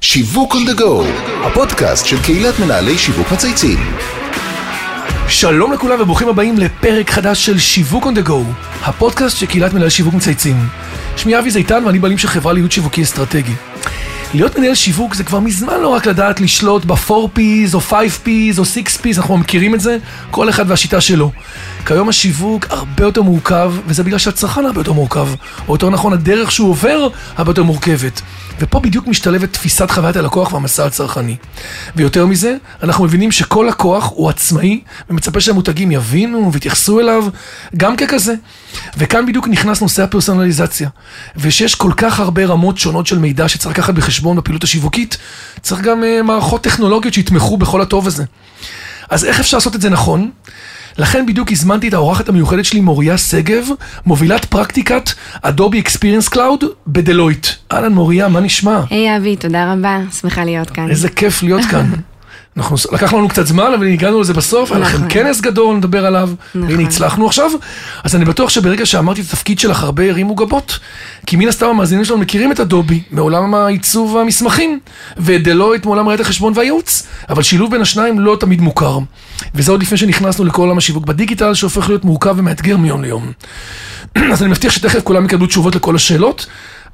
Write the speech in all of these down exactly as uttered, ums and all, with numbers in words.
שיווק on the go, הפודקאסט של קהילת מנהלי שיווק מצייצים. שלום לכולם וברוכים הבאים לפרק חדש של שיווק on the go, הפודקאסט של קהילת מנהלי שיווק מצייצים. שמי אבי זיתן ואני בעלים של חברה להיות שיווקי אסטרטגי. להיות מנהל שיווק זה כבר מזמן לא רק לדעת לשלוט ב-פור פיז או פייב פיז או סיקס פיז, אנחנו מכירים את זה, כל אחד והשיטה שלו. כיום השיווק הרבה יותר מורכב, וזה בגלל שהצרכן הרבה יותר מורכב, או יותר נכון, הדרך שהוא עובר הרבה יותר מורכבת. ופה בדיוק משתלבת תפיסת חוויית הלקוח והמסע הצרכני. ויותר מזה, אנחנו מבינים שכל לקוח הוא עצמאי, ומצפה שהמותגים יבינו ויתייחסו אליו, גם ככזה. וכאן בדיוק נכנס נושא הפרסונליזציה, ושיש כל כך הרבה רמות שונות של מידע שצריך לקחת בחשבון בפעילות השיווקית, צריך גם uh, מערכות טכנולוגיות שיתמכו בכל הטוב הזה. אז איך אפשר לעשות את זה נכון? לכן בדיוק הזמנתי את האורחת המיוחדת שלי, מוריה שגב, מובילת פרקטיקת אדובי אקספיריאנס קלאוד בדלויט. אהלן מוריה, מה נשמע? היי אבי, תודה רבה, שמחה להיות כאן. איזה כיף להיות כאן. אנחנו, לקח לנו קצת זמן, אבל הגענו לזה בסוף, היה לכם כנס גדול, נדבר עליו, והנה הצלחנו עכשיו. אז אני בטוח שברגע שאמרתי את התפקיד שלך, הרבה הרימו גבות, כי מן הסתם המאזינים שלנו מכירים את אדובי, מעולם העיצוב והמסמכים, ודלויט מעולם ראיית החשבון והייעוץ, אבל שילוב בין השניים לא תמיד מוכר. וזה עוד לפני שנכנסנו לכל עולם השיווק בדיגיטל, שהופך להיות מורכב ומאתגר מיום ליום. אז אני מבטיח שתכף כולם יקבלו תשובות לכל השאלות,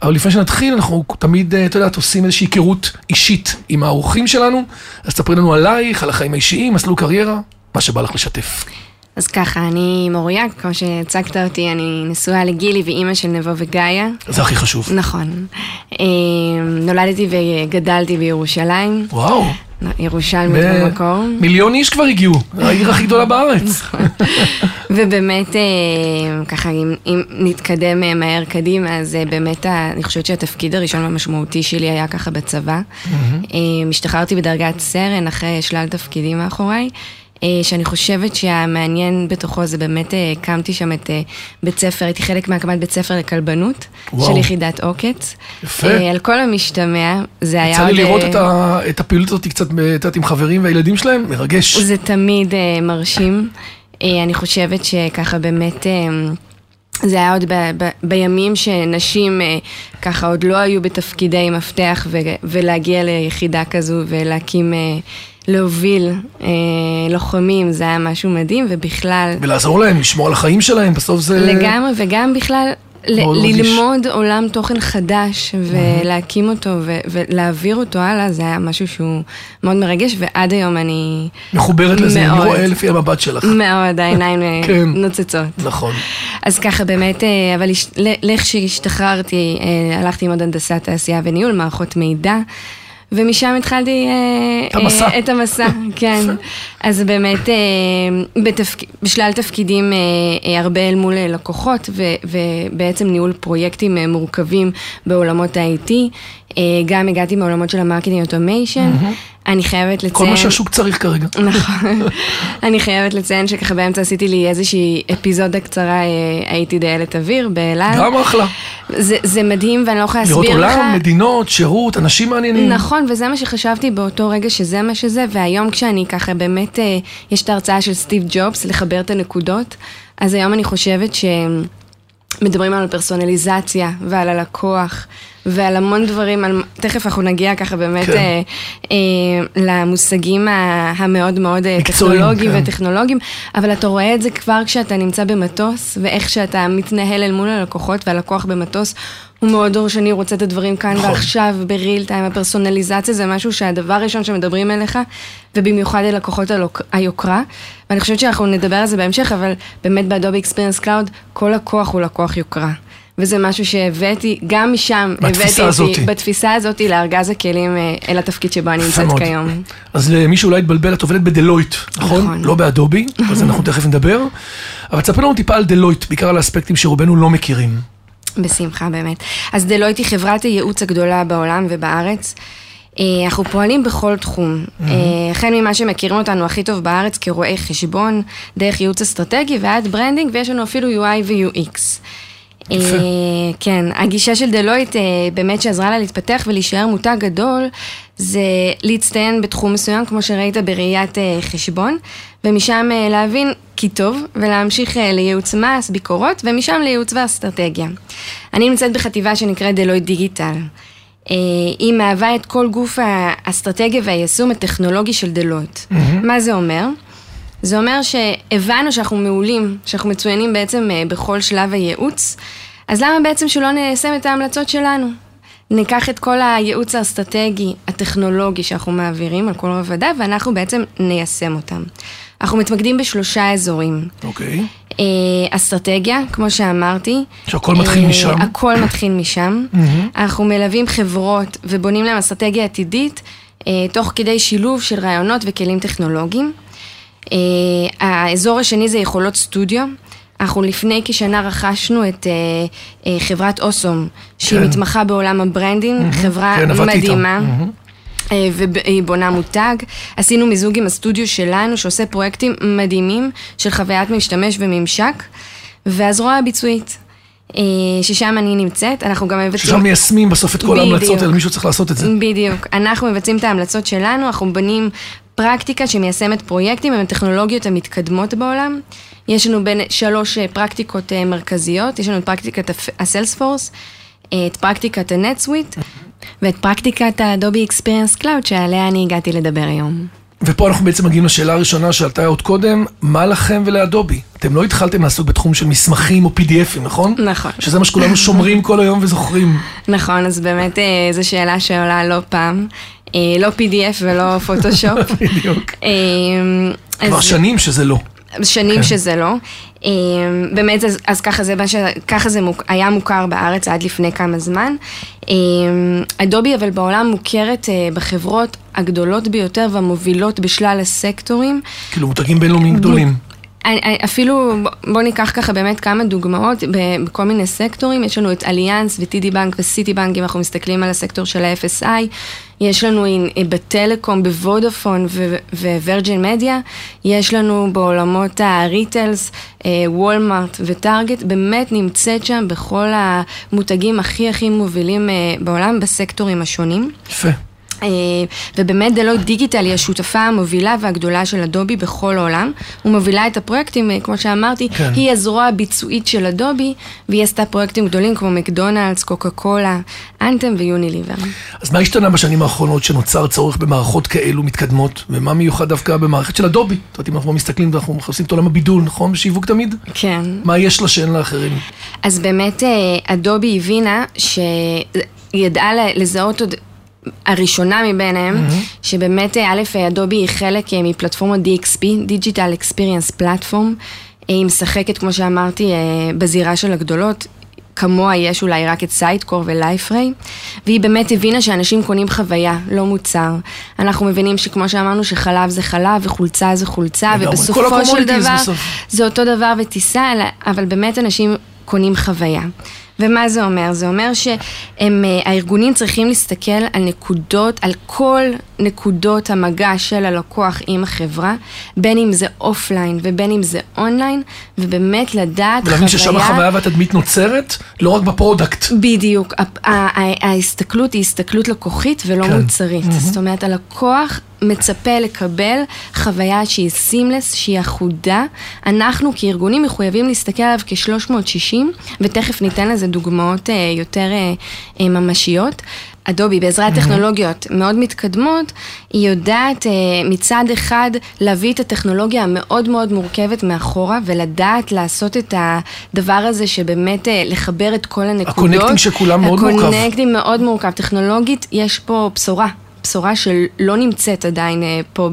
אבל לפני שנתחיל, אנחנו תמיד, אתה יודעת, עושים איזושהי היכרות אישית עם האורחים שלנו, אז תספרי לנו עלייך, על החיים האישיים, מסלול קריירה, מה שבא לך לשתף. אז ככה, אני מוריה, כמו שהצגת אותי, אני נשואה לגילי ואימא של נבו וגאיה. זה הכי חשוב. נכון. נולדתי וגדלתי בירושלים. וואו. ירושלמית במקור. מיליון איש כבר הגיעו, העיר הכי גדולה בארץ. ובאמת, ככה, אם נתקדם מהר קדימה, אז באמת, אני חושבת שהתפקיד הראשון והמשמעותי שלי היה ככה בצבא. השתחררתי בדרגת סרן אחרי שלל תפקידים מאחוריי, שאני חושבת שהמעניין בתוכו זה באמת, הקמתי שם את בית ספר, הייתי חלק מהקמת בית ספר לכלבנות, של יחידת עוקץ. יפה. על כל המשתמע, זה היה... יצא לי לראות את הפעילות אותי קצת עם חברים והילדים שלהם, מרגש. זה תמיד מרשים. אני חושבת שככה באמת... זה היה עוד ב, ב, בימים שנשים אה, ככה עוד לא היו בתפקידי מפתח ו, ולהגיע ליחידה כזו ולהקים, אה, להוביל אה, לוחמים, זה היה משהו מדהים ובכלל... ולעזור להם, לשמור על החיים שלהם, בסוף זה... לגמרי וגם בכלל ל- ללמוד ש... עולם תוכן חדש ולהקים אותו ו- ולהעביר אותו הלאה, זה היה משהו שהוא מאוד מרגש ועד היום אני... מחוברת לזה, אני רואה לפי המבט שלך. מאוד, העיניים כן. נוצצות. נכון. אז ככה באמת, אבל לך שהשתחררתי, הלכתי עם עוד הנדסת תעשייה וניהול, מערכות מידע, ומשם התחלתי את המסע, כן. אז באמת, בשלל תפקידים הרבה אל מול לקוחות, ובעצם ניהול פרויקטים מורכבים בעולמות ה-איי טי, גם הגעתי בעולמות של המרקטינג אוטומיישן, אני חייבת לציין... כל מה שהשוק צריך כרגע. נכון. אני חייבת לציין שככה באמצע עשיתי לי איזושהי אפיזודה קצרה, הייתי דיילת אוויר באלעד. גם אחלה. זה מדהים ואני לא יכולה להסביר לך. לראות עולם, מדינות, שירות, אנשים מעניינים. נכון, וזה מה שחשבתי באותו רגע שזה מה שזה, והיום כשאני ככה באמת, יש את ההרצאה של סטיב ג'ובס לחבר את הנקודות, אז היום אני חושבת שמדברים על פרסונליזציה ועל הלקוח, ועל המון דברים, על... תכף אנחנו נגיע ככה באמת כן. אה, אה, למושגים המאוד מאוד טכנולוגיים כן. וטכנולוגיים, אבל אתה רואה את זה כבר כשאתה נמצא במטוס, ואיך שאתה מתנהל אל מול הלקוחות, והלקוח במטוס הוא מאוד דורשני, רוצה את הדברים כאן נכון. ועכשיו, בריל טיים, הפרסונליזציה זה משהו שהדבר הראשון שמדברים אליך, ובמיוחד אל לקוחות הלוק... היוקרה, ואני חושבת שאנחנו נדבר על זה בהמשך, אבל באמת באדובי אקספיריאנס קלאוד, כל לקוח הוא לקוח יוקרה. וזה משהו שהבאתי, גם משם הבאתי אותי, בתפיסה הזאת, לארגז הכלים, אל התפקיד שבו אני נמצאת כיום. אז למי שאולי התבלבל, את עובדת בדלויט, נכון? לא באדובי, אז אנחנו תכף נדבר. אבל תספר לנו טיפה על דלויט, בעיקר על האספקטים שרובנו לא מכירים. בשמחה, באמת. אז דלויט היא חברת הייעוץ הגדולה בעולם ובארץ. אנחנו פועלים בכל תחום, החל ממה שמכירים אותנו הכי טוב בארץ, כרואי חשבון, דרך ייעוץ אסטרטגי ועד ברנדינג, ויש לנו אפילו יו איי ויו אקס. כן, הגישה של דלויט באמת שעזרה לה להתפתח ולהישאר מותג גדול, זה להצטיין בתחום מסוים, כמו שראית בראיית חשבון, ומשם להבין כי טוב, ולהמשיך לייעוץ מס, ביקורות, ומשם לייעוץ ואסטרטגיה. אני נמצאת בחטיבה שנקראת דלויט דיגיטל. היא מהווה את כל גוף האסטרטגיה והיישום הטכנולוגי של דלויט. Mm-hmm. מה זה אומר? זה אומר שהבנו שאנחנו מעולים, שאנחנו מצוינים בעצם בכל שלב הייעוץ, אז למה בעצם שלא ניישם את ההמלצות שלנו? ניקח את כל הייעוץ האסטרטגי, הטכנולוגי שאנחנו מעבירים על כל רבדה, ואנחנו בעצם ניישם אותם. אנחנו מתמקדים בשלושה אזורים. אוקיי. אסטרטגיה, כמו שאמרתי. שהכל מתחיל משם. הכל מתחיל משם. אנחנו מלווים חברות ובונים להם אסטרטגיה עתידית, תוך כדי שילוב של רעיונות וכלים טכנולוגיים. האזור השני זה יכולות סטודיו. אנחנו לפני כשנה רכשנו את חברת אוסום, שהיא מתמחה בעולם הברנדינג, חברה מדהימה. והיא בונה מותג. עשינו מיזוג עם הסטודיו שלנו, שעושה פרויקטים מדהימים של חוויית משתמש וממשק, והזרוע הביצועית, ששם אני נמצאת, אנחנו גם מבצעים... ששם מיישמים בסוף את כל ההמלצות, אלא מישהו צריך לעשות את זה. בדיוק. אנחנו מבצעים את ההמלצות שלנו, אנחנו בונים פרקטיקה שמיישמת פרויקטים עם הטכנולוגיות המתקדמות בעולם. יש לנו בין שלוש פרקטיקות מרכזיות, יש לנו את פרקטיקת הסלספורס, את פרקטיקת הנטסוויט, ואת פרקטיקת האדובי אקספיריאנס קלאוד, שעליה אני הגעתי לדבר היום. ופה אנחנו בעצם מגיעים לשאלה הראשונה שעלתה עוד קודם, מה לכם ולאדובי? אתם לא התחלתם לעסוק בתחום של מסמכים או פי די אפים, נכון? נכון. שזה מה שכולנו שומרים כל היום וזוכרים. נכון, אז באמת זו שאלה שעולה לא פעם. לא פי די אף ולא פוטושופ. בדיוק. כבר שנים שזה לא. שנים שזה לא. באמת, אז ככה זה היה מוכר בארץ עד לפני כמה זמן. אדובי אבל בעולם מוכרת בחברות הגדולות ביותר והמובילות בשלל הסקטורים. כאילו מותגים בינלאומיים גדולים. אפילו, בוא ניקח ככה באמת כמה דוגמאות בכל מיני סקטורים. יש לנו את אליאנס וטידי בנק וסיטי בנק, אם אנחנו מסתכלים על הסקטור של ה-אף אס איי. יש לנו בטלקום, בוודאפון ווירג'ין מדיה. יש לנו בעולמות הריטלס, וולמארט וטארגט. באמת נמצאת שם בכל המותגים הכי הכי מובילים בעולם בסקטורים השונים. יפה. ובאמת דלויט דיגיטל היא השותפה המובילה והגדולה של אדובי בכל העולם. הוא מובילה את הפרויקטים, כמו שאמרתי, כן. היא הזרוע הביצועית של אדובי, והיא עשתה פרויקטים גדולים כמו מקדונלדס, קוקה קולה, אנתם ויוניליבר. אז מה השתנה בשנים האחרונות שנוצר צורך במערכות כאלו מתקדמות, ומה מיוחד דווקא במערכת של אדובי? זאת אומרת, אם אנחנו מסתכלים ואנחנו מחפשים את עולם הבידול, נכון? שיווק תמיד? כן. מה יש לה שאין לאחרים? אז באמת אדובי הבינה שהיא ידעה לזהות עוד הראשונה מביניהם, mm-hmm. שבאמת א' אדובי היא חלק מפלטפורמת די אקס פי, Digital Experience Platform, היא משחקת כמו שאמרתי בזירה של הגדולות, כמוה יש אולי רק את סיידקור ולייפריי, והיא באמת הבינה שאנשים קונים חוויה, לא מוצר. אנחנו מבינים שכמו שאמרנו שחלב זה חלב וחולצה זה חולצה, ובסופו של דבר זה אותו דבר וטיסה, אבל באמת אנשים קונים חוויה. ומה זה אומר? זה אומר שהארגונים צריכים להסתכל על נקודות, על כל נקודות המגע של הלקוח עם החברה, בין אם זה אופליין ובין אם זה אונליין, ובאמת לדעת חוויה... ולהבין ששם החוויה והתדמית נוצרת, לא רק בפרודקט. בדיוק. ההסתכלות היא הסתכלות לקוחית ולא מוצרית. זאת אומרת, הלקוח מצפה לקבל חוויה שהיא סימלס, שהיא אחודה. אנחנו כארגונים מחויבים להסתכל עליו כ-שלוש מאות שישים, ותכף ניתן לזה דוגמאות יותר ממשיות. אדובי, בעזרת טכנולוגיות מאוד מתקדמות, היא יודעת מצד אחד להביא את הטכנולוגיה המאוד מאוד מורכבת מאחורה, ולדעת לעשות את הדבר הזה שבאמת לחבר את כל הנקודות. הקונקטינג שכולם מאוד מורכב. הקונקטינג מאוד מורכב. טכנולוגית יש פה בשורה. בשורה שלא נמצאת עדיין פה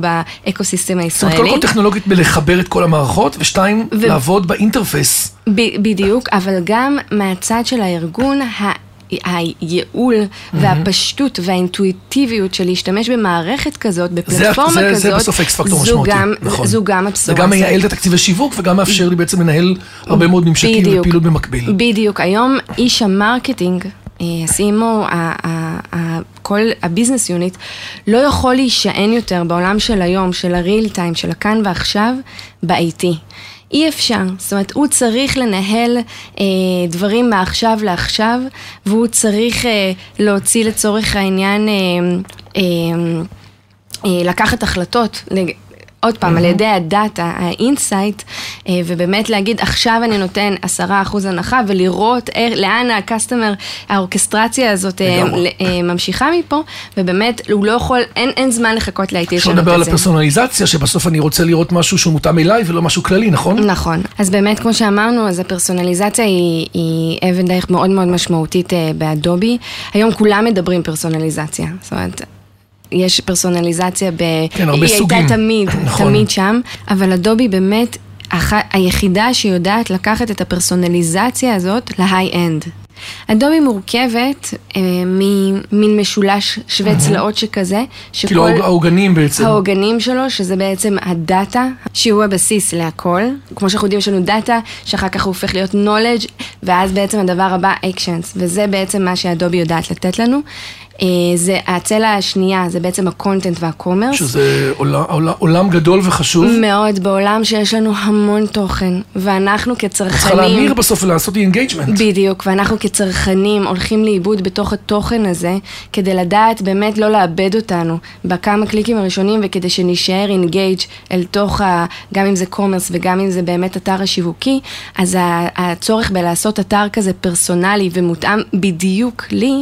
באקוסיסטם הישראלי. זאת אומרת, קודם כל טכנולוגית בלחבר את כל המערכות, ושתיים, ו... לעבוד באינטרפייס. ב- בדיוק, אבל גם מהצד של הארגון, ה... הייעול והפשטות והאינטואיטיביות של להשתמש במערכת כזאת, בפלטפורמה כזאת, זו גם הבשורה. זה גם מייעל את התקציב השיווק וגם מאפשר לי בעצם לנהל הרבה מאוד ממשקים ופעילות במקביל. בדיוק, היום איש המרקטינג, ה-סי אם או, כל הביזנס יוניט, לא יכול להישען יותר בעולם של היום, של הריל טיים, של הכאן ועכשיו, באיטי. אי אפשר, זאת אומרת, הוא צריך לנהל אה, דברים מעכשיו לעכשיו, והוא צריך אה, להוציא לצורך העניין, אה, אה, אה, לקחת החלטות, עוד פעם, על ידי הדאטה, האינסייט, ובאמת להגיד, עכשיו אני נותן עשרה אחוז הנחה, ולראות לאן הקסטמר, האורקסטרציה הזאת ממשיכה מפה, ובאמת, הוא לא יכול, אין זמן לחכות להייתי לשנות את זה. אפשר לדבר על הפרסונליזציה, שבסוף אני רוצה לראות משהו שהוא מותאם אליי, ולא משהו כללי, נכון? נכון. אז באמת, כמו שאמרנו, אז הפרסונליזציה היא אבן דרך מאוד מאוד משמעותית באדובי. היום כולם מדברים פרסונליזציה. זאת אומרת, יש פרסונליזציה, ב... כן, הרבה היא סוגים. הייתה תמיד, נכון. תמיד שם, אבל אדובי באמת הח... היחידה שיודעת לקחת את הפרסונליזציה הזאת להיי-אנד. אדובי מורכבת אה, ממין משולש שווה צלעות שכזה. שכל... כאילו העוגנים בעצם. העוגנים שלו, שזה בעצם הדאטה, שהוא הבסיס להכל. כמו שאנחנו יודעים, יש לנו דאטה, שאחר כך הוא הופך להיות knowledge, ואז בעצם הדבר הבא, actions, וזה בעצם מה שאדובי יודעת לתת לנו. זה הצלע השנייה, זה בעצם הקונטנט והקומרס. שזה עולם, עולם, עולם גדול וחשוב. מאוד, בעולם שיש לנו המון תוכן, ואנחנו כצרכנים... צריך להמיר בסוף ולעשות אינגייג'מנט. בדיוק, ואנחנו כצרכנים הולכים לאיבוד בתוך התוכן הזה, כדי לדעת באמת לא לאבד אותנו, בכמה קליקים הראשונים, וכדי שנשאר אינגייג' אל תוך, ה, גם אם זה קומרס, וגם אם זה באמת אתר השיווקי, אז הצורך בלעשות אתר כזה פרסונלי, ומותאם בדיוק לי,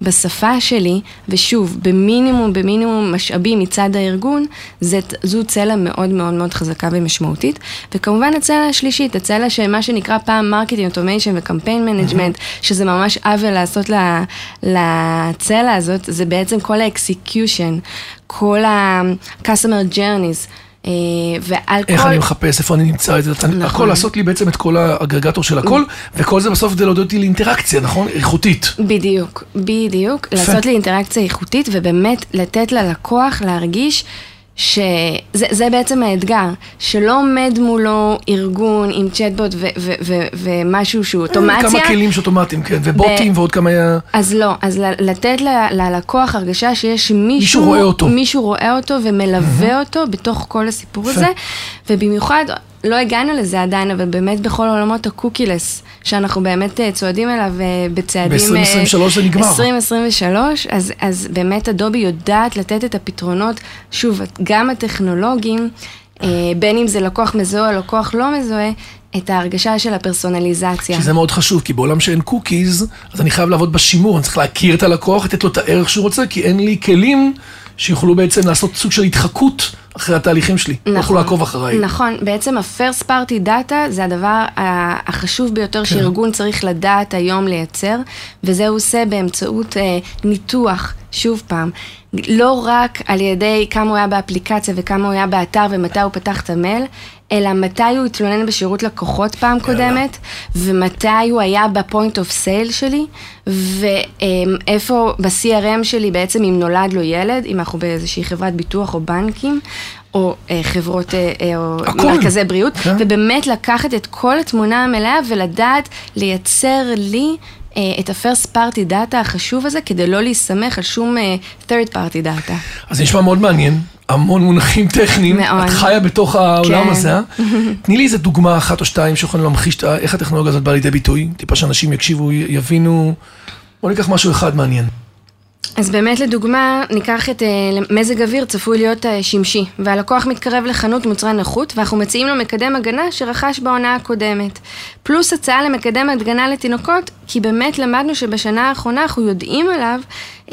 בשפה שלי, ושוב, במינימום, במינימום משאבים מצד הארגון, זו צלע מאוד מאוד מאוד חזקה ומשמעותית. וכמובן הצלע השלישית, הצלע שמה שנקרא פעם Marketing Automation ו-Campaign Management, שזה ממש עוול לעשות לצלע הזאת, זה בעצם כל ה-execution, כל ה-customer journeys, איך אני מחפש, איפה אני נמצא, הכל לעשות לי בעצם את כל האגרגטור של הכל, וכל זה בסוף כדי להודות לי לאינטראקציה, נכון? איכותית. בדיוק, בדיוק, לעשות לי אינטראקציה איכותית, ובאמת לתת ללקוח להרגיש שזה בעצם האתגר, שלא עומד מולו ארגון עם צ'טבוט ומשהו שהוא אוטומציה. כמה כלים שאוטומטיים, כן, ובוטים ועוד כמה... אז לא, אז לתת ללקוח הרגשה שיש מישהו רואה אותו ומלווה אותו בתוך כל הסיפור הזה, ובמיוחד... לא הגענו לזה עדיין, אבל באמת בכל עולמות הקוקילס, שאנחנו באמת צועדים אליו בצעדים... ב-עשרים עשרים ושלוש זה נגמר. עשרים עשרים ושלוש, אז, אז באמת אדובי יודעת לתת את הפתרונות, שוב, גם הטכנולוגיים, בין אם זה לקוח מזוהה, לקוח לא מזוהה, את ההרגשה של הפרסונליזציה. שזה מאוד חשוב, כי בעולם שאין קוקיז, אז אני חייב לעבוד בשימור, אני צריך להכיר את הלקוח, לתת לו את הערך שהוא רוצה, כי אין לי כלים שיוכלו בעצם לעשות סוג של התחקות אחרי התהליכים שלי, נכון, הולכו לעקוב אחריי. נכון, בעצם ה-First Party Data זה הדבר החשוב ביותר כן. שארגון צריך לדעת היום לייצר, וזה הוא עושה באמצעות אה, ניתוח, שוב פעם, לא רק על ידי כמה הוא היה באפליקציה וכמה הוא היה באתר ומתי הוא פתח את המייל, אלא מתי הוא התלונן בשירות לקוחות פעם קודמת, ומתי הוא היה בפוינט אוף סייל שלי, ואיפה ב-סי אר אם שלי בעצם אם נולד לו ילד, אם אנחנו באיזושהי חברת ביטוח או בנקים, או חברות, או מרכזי בריאות, ובאמת לקחת את כל התמונה המלאה ולדעת לייצר לי את ה-First Party Data החשוב הזה, כדי לא להיסמך על שום Third Party Data. אז נשמע מאוד מעניין. המון מונחים טכניים, את חיה בתוך העולם הזה. תני לי איזה דוגמה אחת או שתיים שיכולנו להמחיש איך הטכנולוגיה הזאת באה לידי ביטוי, טיפה שאנשים יקשיבו, יבינו, בוא ניקח משהו אחד מעניין. אז באמת לדוגמה, ניקח את מזג אוויר צפוי להיות שמשי, והלקוח מתקרב לחנות מוצרי נחות, ואנחנו מציעים לו מקדם הגנה שרכש בעונה הקודמת. פלוס הצעה למקדם הגנה לתינוקות, כי באמת למדנו שבשנה האחרונה אנחנו יודעים עליו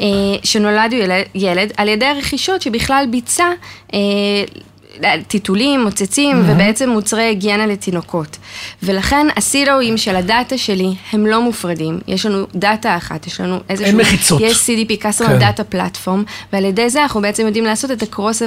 אה, שנולד ילד, על ידי הרכישות שבכלל ביצע אה, טיטולים, מוצצים, mm-hmm. ובעצם מוצרי היגיינה לתינוקות. ולכן הסילואים של הדאטה שלי הם לא מופרדים. יש לנו דאטה אחת, יש לנו איזשהו... אין מחיצות. יש סי די פי, Customer Data Platform, ועל ידי זה אנחנו בעצם יודעים לעשות את הקרוס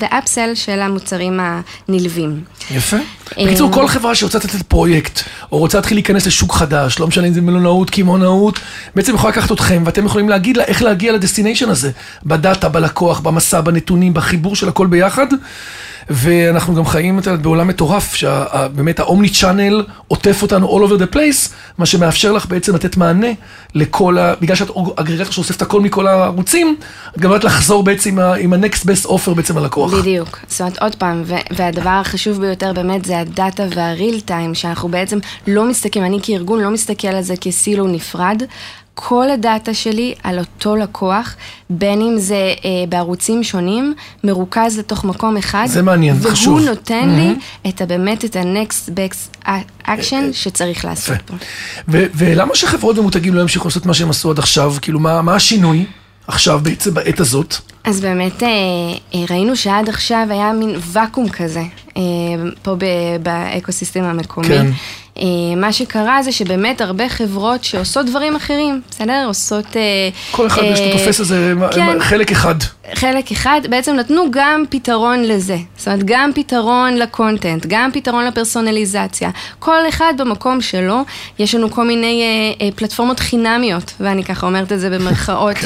והאפסל של המוצרים הנלווים. יפה. בקיצור, כל חברה שרוצה לתת פרויקט, או רוצה להתחיל להיכנס לשוק חדש, לא משנה אם זה מלונאות, כימונאות, בעצם יכולה לקחת אתכם, ואתם יכולים להגיד לה איך להגיע לדסטיניישן הזה, בדאטה, בלקוח, במסע, בנתונים, בחיבור של הכל ביחד, ואנחנו גם חיים בעולם מטורף, שבאמת האומני צ'אנל עוטף אותנו all over the place, מה שמאפשר לך בעצם לתת מענה לכל, בגלל שאת אגרגטור שאוסף את הכל מכל הערוצים, את גם יודעת לחזור בעצם עם ה-next best offer בעצם ללקוח. בדיוק, זאת אומרת עוד פעם, והדבר החשוב ביותר באמת זה הדאטה והריל טיים, שאנחנו בעצם לא מסתכלים, אני כארגון לא מסתכל על זה כסילו נפרד, כל הדאטה שלי על אותו לקוח, בין אם זה אה, בערוצים שונים, מרוכז לתוך מקום אחד. זה מעניין, והוא חשוב. והוא נותן mm-hmm. לי את באמת את ה-next best action שצריך לעשות פה. ו- ולמה שחברות ומותגים לא המשיכו לעשות מה שהם עשו עד עכשיו? כאילו, מה, מה השינוי עכשיו בעצם בעת הזאת? אז באמת ראינו שעד עכשיו היה מין ואקום כזה, פה באקוסיסטם המקומי. כן. מה שקרה זה שבאמת הרבה חברות שעושות דברים אחרים, בסדר? עושות... כל אחד יש לו תופס איזה חלק אחד. חלק אחד, בעצם נתנו גם פתרון לזה. זאת אומרת, גם פתרון לקונטנט, גם פתרון לפרסונליזציה. כל אחד במקום שלו, יש לנו כל מיני פלטפורמות חינמיות, ואני ככה אומרת את זה במרכאות,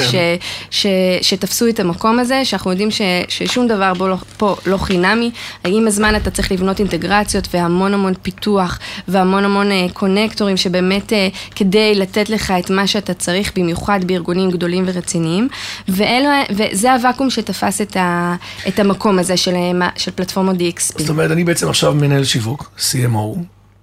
שתפסו את המקום הזה, שאנחנו יודעים ששום דבר פה לא חינמי. עם הזמן אתה צריך לבנות אינטגרציות, והמון המון פיתוח, והמון המון קונקטורים שבאמת כדי לתת לך את מה שאתה צריך, במיוחד בארגונים גדולים ורציניים, וזה הוואקום שתפס את המקום הזה של פלטפורמות די אקס פי. זאת אומרת, אני בעצם עכשיו מנהל שיווק, סי אם או,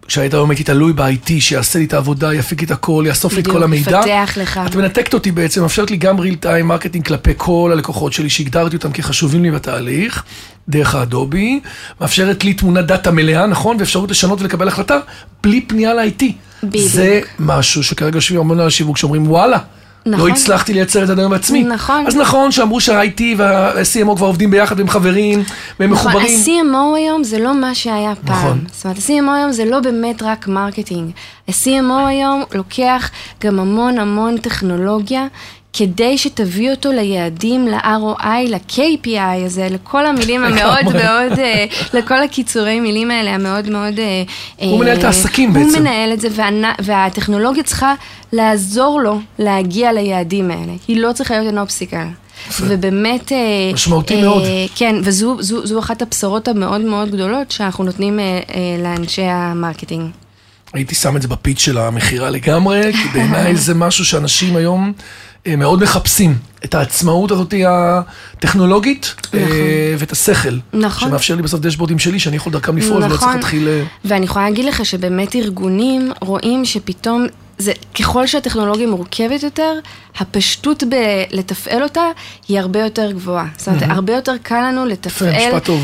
שהיית היום הייתי תלוי ב-איי טי, שיעשה לי את העבודה, יפיק לי את הכל, יאסוף לי את כל המידע. יפתח לך. את מנתקת אותי בעצם, אפשרת לי גם Real Time Marketing כלפי כל הלקוחות שלי, שהגדרתי אותם כחשובים לי בתהליך, דרך האדובי, מאפשרת לי תמונת דאטה מלאה, נכון? ואפשרות לשנות ולקבל החלטה, בלי פנייה ל-איי טי. בדיוק. זה משהו שכרגע שבי אומרים על השיווק, שאומרים וואלה, לא הצלחתי לייצר את הדברים בעצמי. נכון. אז נכון שאמרו שה-איי טי וה-סי אם או כבר עובדים ביחד, והם חברים, והם מחוברים. ה-סי אם או היום זה לא מה שהיה פעם. זאת אומרת, ה-סי אם או היום זה לא באמת רק מרקטינג. ה-סי אם או היום לוקח גם המון המון טכנולוגיה, כדי שתביא אותו ליעדים, ל-אר או איי, ל-קיי פי איי הזה, לכל המילים המאוד מאוד, לכל הקיצורי מילים האלה, המאוד מאוד... הוא מנהל את העסקים בעצם. הוא מנהל את זה, והטכנולוגיה צריכה לעזור לו להגיע ליעדים האלה. היא לא צריכה להיות אנופסיקה. ובאמת... משמעותי מאוד. כן, וזו אחת הבשורות המאוד מאוד גדולות, שאנחנו נותנים לאנשי המרקטינג. הייתי שם את זה בפיץ של המחירה לגמרי, כי בעיניי זה משהו שאנשים היום... מאוד מחפשים את העצמאות הזאת הטכנולוגית ואת השכל, שמאפשר לי בסוף דשבורדים שלי, שאני יכול דרכם לפעול ולא צריך להתחיל... ואני יכולה להגיד לך שבאמת ארגונים רואים שפתאום, ככל שהטכנולוגיה מורכבת יותר, הפשטות בלתפעל אותה היא הרבה יותר גבוהה. זאת אומרת, הרבה יותר קל לנו לתפעל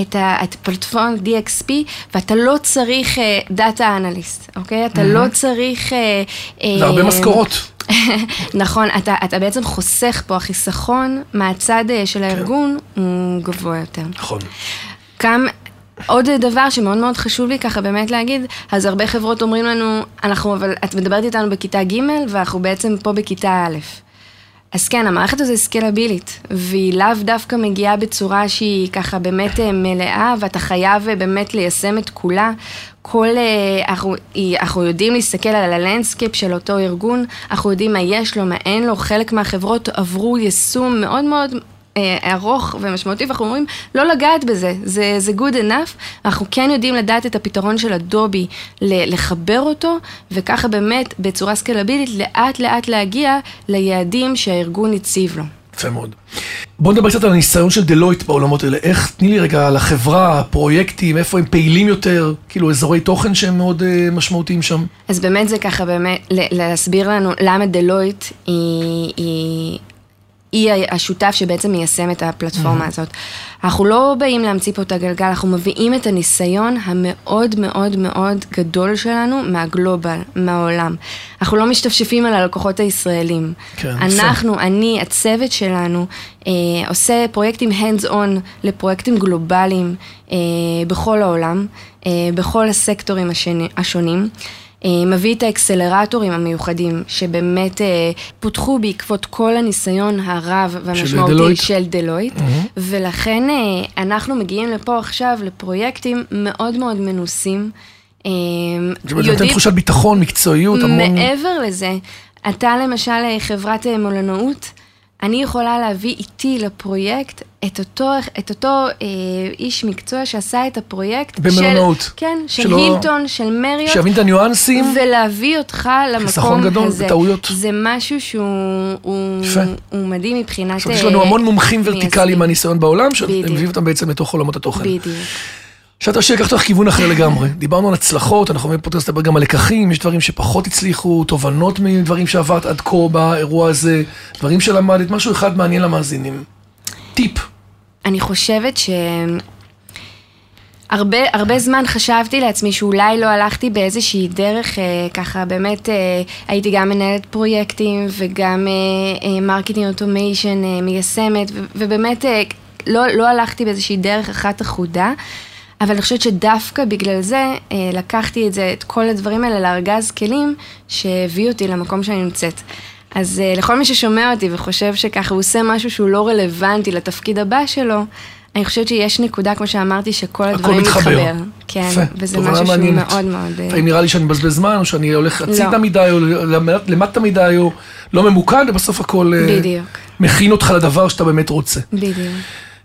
את הפלטפורם די אקס פי, ואתה לא צריך דאטה אנליסט, אוקיי? אתה לא צריך... והרבה משכורות. נכון, אתה, אתה בעצם חוסך פה, החיסכון מהצד של הארגון הוא גבוה יותר. נכון. גם עוד דבר שמאוד מאוד חשוב לי ככה באמת להגיד, אז הרבה חברות אומרים לנו, אנחנו, אבל את מדברת איתנו בכיתה ג' ואנחנו בעצם פה בכיתה א'. אז כן, המערכת הזו היא סקלבילית, והיא לאו דווקא מגיעה בצורה שהיא ככה באמת מלאה, ואתה חייב באמת ליישם את כולה. כל, אנחנו, אנחנו יודעים להסתכל על הלנדסקייפ של אותו ארגון, אנחנו יודעים מה יש לו, מה אין לו, חלק מהחברות עברו יישום מאוד מאוד ארוך ומשמעותי, ואנחנו אומרים, לא לגעת בזה, זה, זה good enough, אנחנו כן יודעים לדעת את הפתרון של אדובי, לחבר אותו, וככה באמת, בצורה סקלבילית, לאט לאט להגיע ליעדים שהארגון הציב לו. יפה מאוד. בואו נדבר קצת על הניסיון של דלויט בעולמות האלה. איך, תני לי רגע על החברה, הפרויקטים, איפה הם פעילים יותר, כאילו אזורי תוכן שהם מאוד uh, משמעותיים שם? אז באמת זה ככה, באמת, להסביר לנו למה דלויט היא... היא... היא השותף שבעצם מיישם את הפלטפורמה הזאת. אנחנו לא באים להמציא פה את הגלגל, אנחנו מביאים את הניסיון המאוד מאוד מאוד גדול שלנו מהגלובל, מהעולם. אנחנו לא משתפשפים על הלקוחות הישראלים. אנחנו, אני, הצוות שלנו, עושה פרויקטים hands-on לפרויקטים גלובליים בכל העולם, בכל הסקטורים השונים. מביא את האקסלרטורים המיוחדים שבאמת פותחו בעקבות כל הניסיון הרב והמשמעותי של דלויט, ולכן אנחנו מגיעים לפה עכשיו לפרויקטים מאוד מאוד מנוסים. נותן תחושת ביטחון, מקצועיות. מעבר לזה, אתה למשל חברת מולנאות, אני יכולה להביא איתי לפרויקט את אותו, את אותו אה, איש מקצוע שעשה את הפרויקט במלונות. של, כן, של שלא... הילטון, של מריות. שיבין את הניואנסים. ולהביא אותך למקום חיסכון גדול, הזה. בטעויות. זה משהו שהוא הוא, הוא מדהים מבחינת... עכשיו יש לנו המון מומחים ורטיקליים מהניסיון בעולם, שהם מביאים אותם בעצם לתוך עולמות התוכן. בדיוק. שאתה שיקח תוך כיוון אחר לגמרי. דיברנו על הצלחות, אנחנו אומרים פודקאסט דבר גם על לקחים, יש דברים שפחות הצליחו, תובנות מדברים שעברת עד כה באירוע הזה, דברים שלמדת, משהו אחד מעניין למאזינים. טיפ. אני חושבת ש... הרבה, הרבה זמן חשבתי לעצמי שאולי לא הלכתי באיזושהי דרך, אה, ככה באמת אה, הייתי גם מנהלת פרויקטים וגם מרקטינג אוטומיישן אה, אה, מיישמת, ו- ובאמת אה, לא, לא הלכתי באיזושהי דרך אחת אחודה, אבל אני חושבת שדווקא בגלל זה אה, לקחתי את זה, את כל הדברים האלה לארגז כלים שהביא אותי למקום שאני נמצאת. אז אה, לכל מי ששומע אותי וחושב שככה הוא עושה משהו שהוא לא רלוונטי לתפקיד הבא שלו, אני חושבת שיש נקודה, כמו שאמרתי, שכל הדברים מתחבר. כן, וזה משהו שהוא מאוד מאוד... ואם נראה לי שאני מבזבז זמן, או שאני הולך הצידה מדי, או למטה מדי, או לא ממוקד, ובסוף הכל מכין אותך לדבר שאתה באמת רוצה. בדיוק.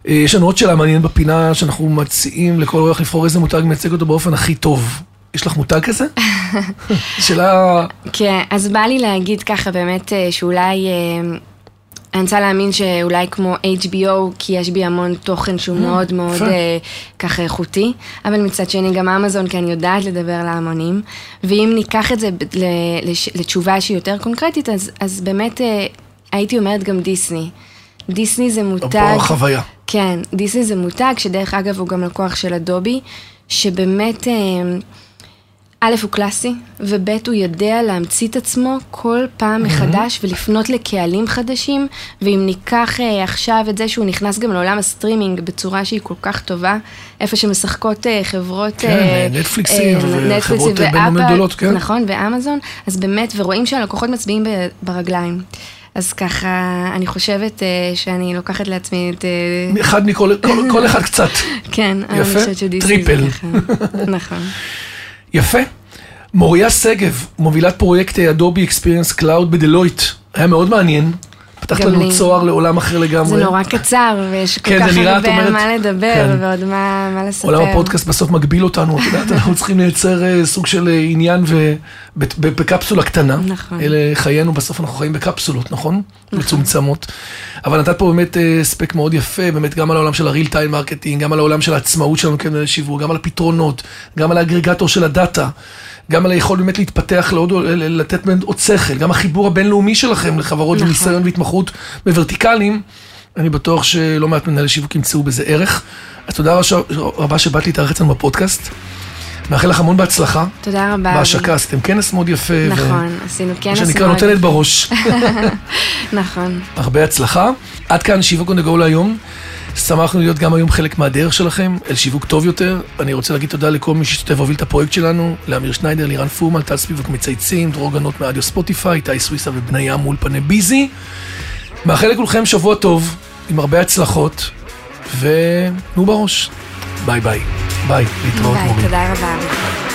יש לנו עוד שאלה מעניינת בפינה, שאנחנו מציעים לכל אורח לבחור איזה מותג מייצג אותו באופן הכי טוב. יש לך מותג כזה? שאלה... כן, אז בא לי להגיד ככה באמת, שאולי... אני רוצה להאמין שאולי כמו אייץ' בי או, כי יש בי המון תוכן שהוא מאוד מאוד ככה איכותי, אבל מצד שני גם אמזון, כי אני יודעת לדבר להמונים, ואם ניקח את זה לתשובה שהיא יותר קונקרטית, אז באמת הייתי אומרת גם דיסני. דיסני זה מותג... חוויה. כן, דיסני זה מותג, שדרך אגב הוא גם לקוח של אדובי, שבאמת... א' הוא קלאסי, וב' הוא יודע להמציא את עצמו כל פעם מחדש, ולפנות לקהלים חדשים, ואם ניקח עכשיו את זה שהוא נכנס גם לעולם הסטרימינג, בצורה שהיא כל כך טובה, איפה שמשחקות חברות... כן, נטפליקסים, וחברות בינלאומיות גדולות, כן. נכון, ואמזון, אז באמת, ורואים שהלקוחות מצביעים ברגליים. אז ככה, אני חושבת שאני לוקחת לעצמי את... אחד מכל, כל אחד קצת. כן, אני חושבת שדיסני זה ככה. נכון. יפה. מוריה שגב, מובילת פרויקט אדובי אקספיריאנס קלאוד בדלויט. היה מאוד מעניין. פתחת לנו צוהר לעולם אחר לגמרי. זה נורא קצר, ויש כל כך הרבה על מה לדבר, ועוד מה לספר. עולם הפודקאסט בסוף מגביל אותנו, את יודעת, אנחנו צריכים לייצר סוג של עניין בקפסולה קטנה. נכון. חיינו, בסוף אנחנו חיים בקפסולות, נכון? מצומצמות. אבל נתת פה באמת ספק מאוד יפה, באמת גם על העולם של הריל טיים מרקטינג, גם על העולם של העצמאות שלנו כמנהלי שיווק, גם על הפתרונות, גם על האגרגטור של הדאטה. גם על היכול באמת להתפתח, לתת מן עוד שכל, גם החיבור הבינלאומי שלכם לחברות וניסיון והתמחות בוורטיקלים, אני בטוח שלא מעט מנהלי שיווק ימצאו בזה ערך. אז תודה רבה שבאת להתארח אצלנו בפודקאסט. מאחל לך המון בהצלחה. תודה רבה. בהשקה, עשיתם כנס מאוד יפה. נכון, עשינו כנס מאוד יפה. שנקרא נותנת בראש. נכון. הרבה הצלחה. עד כאן שיווק ונגעו להיום. שמחנו להיות גם היום חלק מהדרך שלכם, אל שיווק טוב יותר. אני רוצה להגיד תודה לכל מי ששותף והוביל את הפרויקט שלנו, לאמיר שניידר, לירן פורמן, טל ספיבק מצייצים, דרור גנות מאדיו ספוטיפיי, תאי סוויסה ובנייה מול פני ביזי. מאחל לכולכם שבוע טוב, עם הרבה הצלחות, ונו בראש. ביי ביי. ביי, להתראות מורים. תודה רבה.